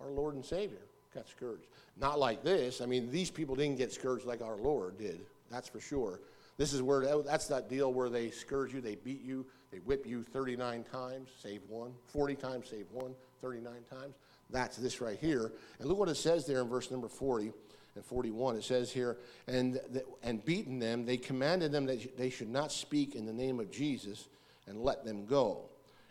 Our Lord and Savior got scourged. Not like this. I mean, these people didn't get scourged like our Lord did. That's for sure. This is where, that's that deal where they scourge you, they beat you, they whip you 39 times, save one, 40 times, save one, 39 times. That's this right here. And look what it says there in verse number 40. And 41, it says here, and beaten them, they commanded them that they should not speak in the name of Jesus, and let them go.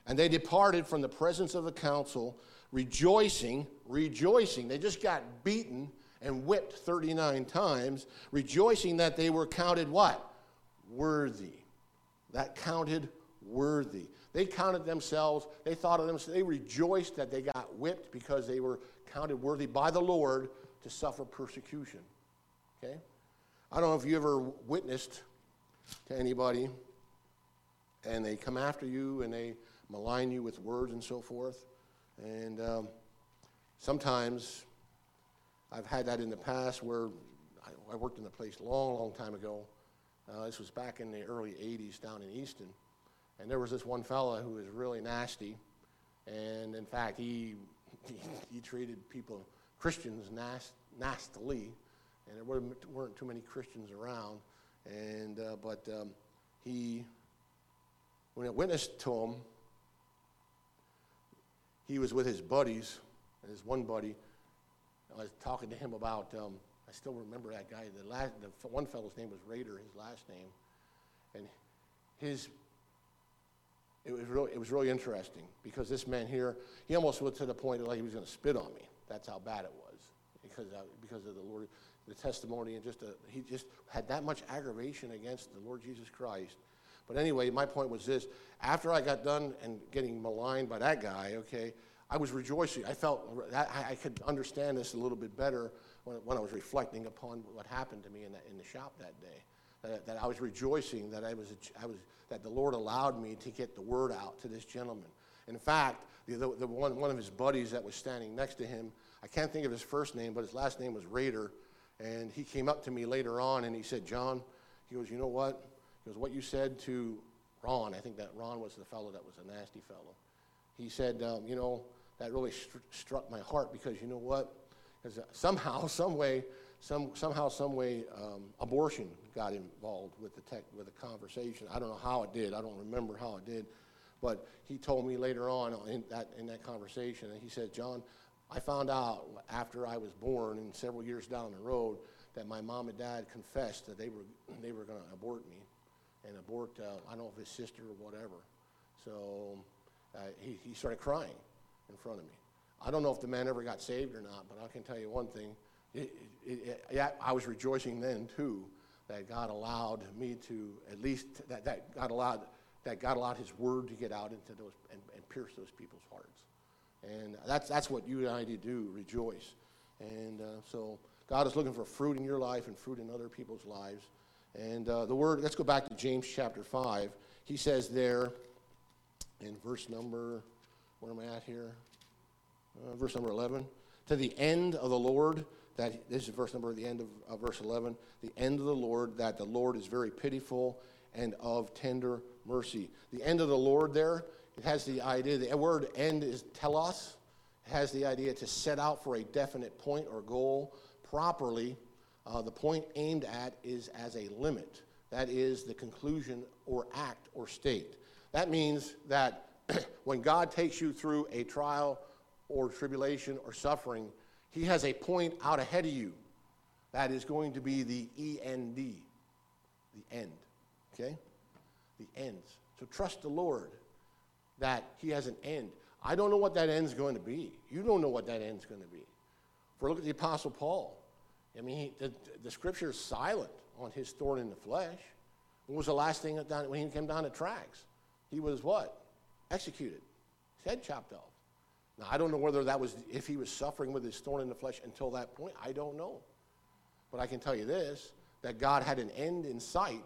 And they departed from the presence of the council, rejoicing. They just got beaten and whipped 39 times, rejoicing that they were counted what? Worthy. That counted worthy. They counted themselves, they thought of themselves, they rejoiced that they got whipped because they were counted worthy by the Lord to suffer persecution, okay? I don't know if you ever witnessed to anybody and they come after you and they malign you with words and so forth. And sometimes I've had that in the past where I worked in a place a long, long time ago. This was back in the early 80s down in Easton. And there was this one fella who was really nasty. And in fact, he treated people, Christians, nastily, and there weren't too many Christians around, and when I witnessed to him, he was with his buddies, and his one buddy, I was talking to him about, I still remember that guy, the one fellow's name was Raider, his last name, and his It was really interesting, because this man here, he almost went to the point of like he was going to spit on me. That's how bad it was, because of the Lord, the testimony, and he just had that much aggravation against the Lord Jesus Christ. But anyway, my point was this: after I got done and getting maligned by that guy, okay, I was rejoicing. I felt I could understand this a little bit better when I was reflecting upon what happened to me in the shop that day. That I was rejoicing that the Lord allowed me to get the word out to this gentleman. In fact, the one of his buddies that was standing next to him, I can't think of his first name, but his last name was Raider, and he came up to me later on and he said, "John," he goes, "you know what?" He goes, "What you said to Ron," I think that Ron was the fellow that was a nasty fellow. He said, "You know, that really struck my heart, because you know what? Because somehow, some way, abortion got involved with the conversation. I don't know how it did. I don't remember how it did, but he told me later on in that conversation, and he said, "John, I found out after I was born and several years down the road that my mom and dad confessed that they were going to abort me, and I don't know if his sister or whatever." So he started crying in front of me. I don't know if the man ever got saved or not, but I can tell you one thing. I was rejoicing then too that God allowed me to at least that God allowed His word to get out into those and pierce those people's hearts, and that's what you and I need to do: rejoice. And so God is looking for fruit in your life and fruit in other people's lives. And the word. Let's go back to James chapter 5. He says there in verse number. Where am I at here? Verse number 11. To the end of the Lord. That this is verse number at the end of verse 11. The end of the Lord, that the Lord is very pitiful and of tender mercy. The end of the Lord there, it has the idea, the word end is telos. It has the idea to set out for a definite point or goal properly. The point aimed at is as a limit. That is the conclusion or act or state. That means that when God takes you through a trial or tribulation or suffering, He has a point out ahead of you. That is going to be the E-N-D, the end, okay? The ends. So trust the Lord that He has an end. I don't know what that end's going to be. You don't know what that end's going to be. For look at the Apostle Paul. I mean, the Scripture is silent on his thorn in the flesh. What was the last thing when he came down the tracks? He was what? Executed. His head chopped off. Now, I don't know whether that was, if he was suffering with his thorn in the flesh until that point. I don't know. But I can tell you this, that God had an end in sight,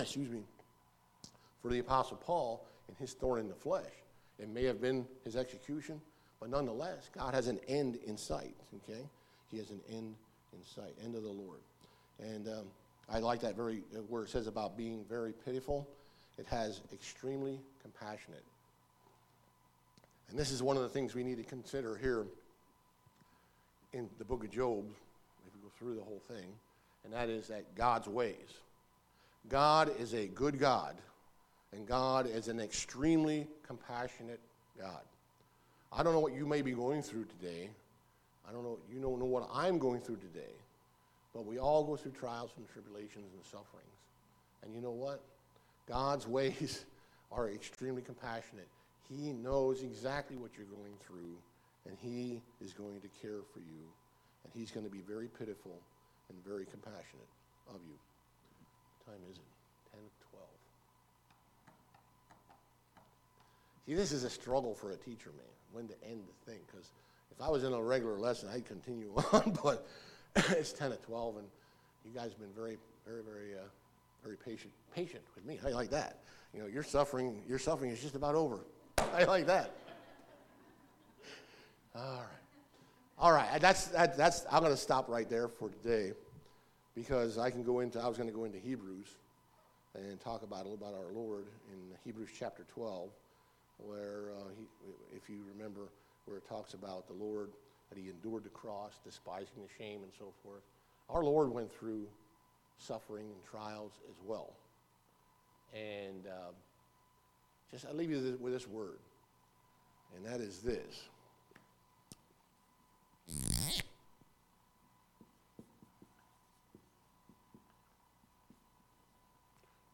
excuse me, for the Apostle Paul and his thorn in the flesh. It may have been his execution, but nonetheless, God has an end in sight, okay? He has an end in sight, end of the Lord. And I like that very, where it says about being very pitiful. It has extremely compassionate. And this is one of the things we need to consider here in the book of Job, if we go through the whole thing, and that is that God's ways. God is a good God, and God is an extremely compassionate God. I don't know what you may be going through today. I don't know, you don't know what I'm going through today, but we all go through trials and tribulations and sufferings. And you know what? God's ways are extremely compassionate. He knows exactly what you're going through, and He is going to care for you, and He's going to be very pitiful and very compassionate of you. What time is it? 10:12. See, this is a struggle for a teacher, man, when to end the thing, because if I was in a regular lesson, I'd continue on, but it's 10:12, and you guys have been very, very, very, very patient with me. I like that. You know, your suffering is just about over. I like that. All right. That's. I'm going to stop right there for today, because I was going to go into Hebrews, and talk about a little about our Lord in Hebrews chapter 12, where if you remember, where it talks about the Lord that He endured the cross, despising the shame, and so forth. Our Lord went through suffering and trials as well, and. Just I'll leave you with this word, and that is this.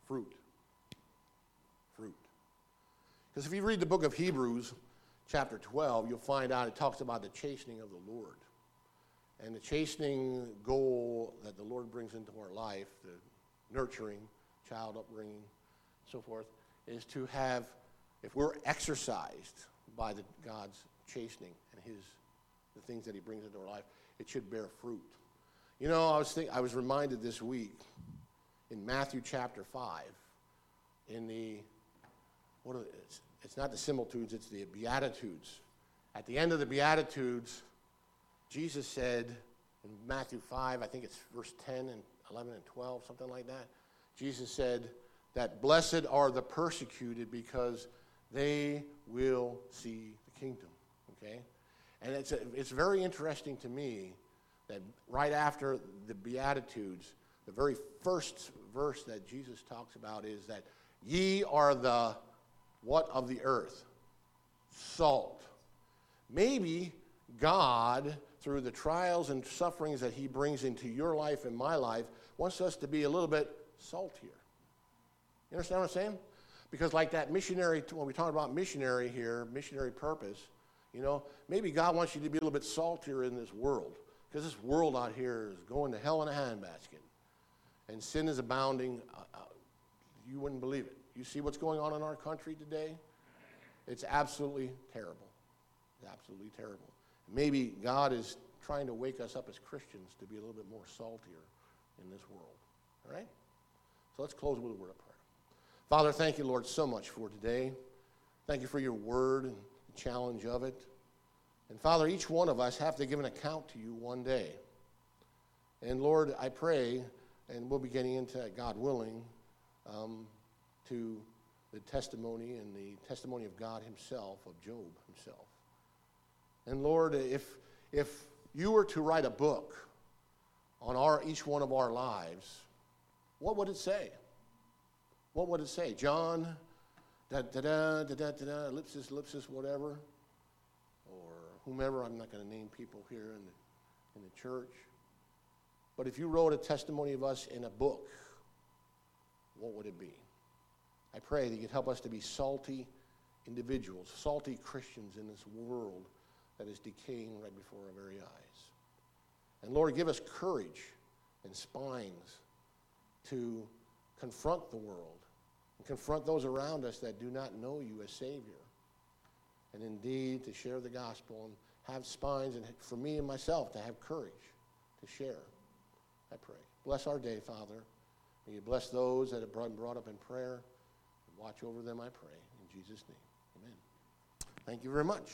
Fruit. Because if you read the book of Hebrews, chapter 12, you'll find out it talks about the chastening of the Lord. And the chastening goal that the Lord brings into our life, the nurturing, child upbringing, so forth, is to have, if we're exercised by God's chastening and the things that he brings into our life, it should bear fruit. You know, I was reminded this week in Matthew chapter 5, in the, it's not the similitudes, it's the Beatitudes. At the end of the Beatitudes, Jesus said in Matthew 5, I think it's verse 10 and 11 and 12, something like that, Jesus said that blessed are the persecuted because they will see the kingdom, okay? And it's very interesting to me that right after the Beatitudes, the very first verse that Jesus talks about is that ye are the what of the earth? Salt. Maybe God, through the trials and sufferings that he brings into your life and my life, wants us to be a little bit saltier. You understand what I'm saying? Because like that missionary, when we talk about missionary here, missionary purpose, you know, maybe God wants you to be a little bit saltier in this world. Because this world out here is going to hell in a handbasket. And sin is abounding. You wouldn't believe it. You see what's going on in our country today? It's absolutely terrible. It's absolutely terrible. Maybe God is trying to wake us up as Christians to be a little bit more saltier in this world. All right? So let's close with a word of prayer. Father, thank you, Lord, so much for today. Thank you for your word and the challenge of it. And Father, each one of us have to give an account to you one day. And Lord, I pray, and we'll be getting into that, God willing, to the testimony and the testimony of God himself, of Job himself. And Lord, if you were to write a book on each one of our lives, what would it say? What would it say? John, ellipsis, ellipsis, whatever, or whomever. I'm not going to name people here in the church. But if you wrote a testimony of us in a book, what would it be? I pray that you'd help us to be salty individuals, salty Christians in this world that is decaying right before our very eyes. And Lord, give us courage and spines to confront the world and confront those around us that do not know you as Savior. And indeed, to share the gospel and have spines, and for me and myself to have courage to share, I pray. Bless our day, Father. May you bless those that have been brought up in prayer. And watch over them, I pray. In Jesus' name, amen. Thank you very much.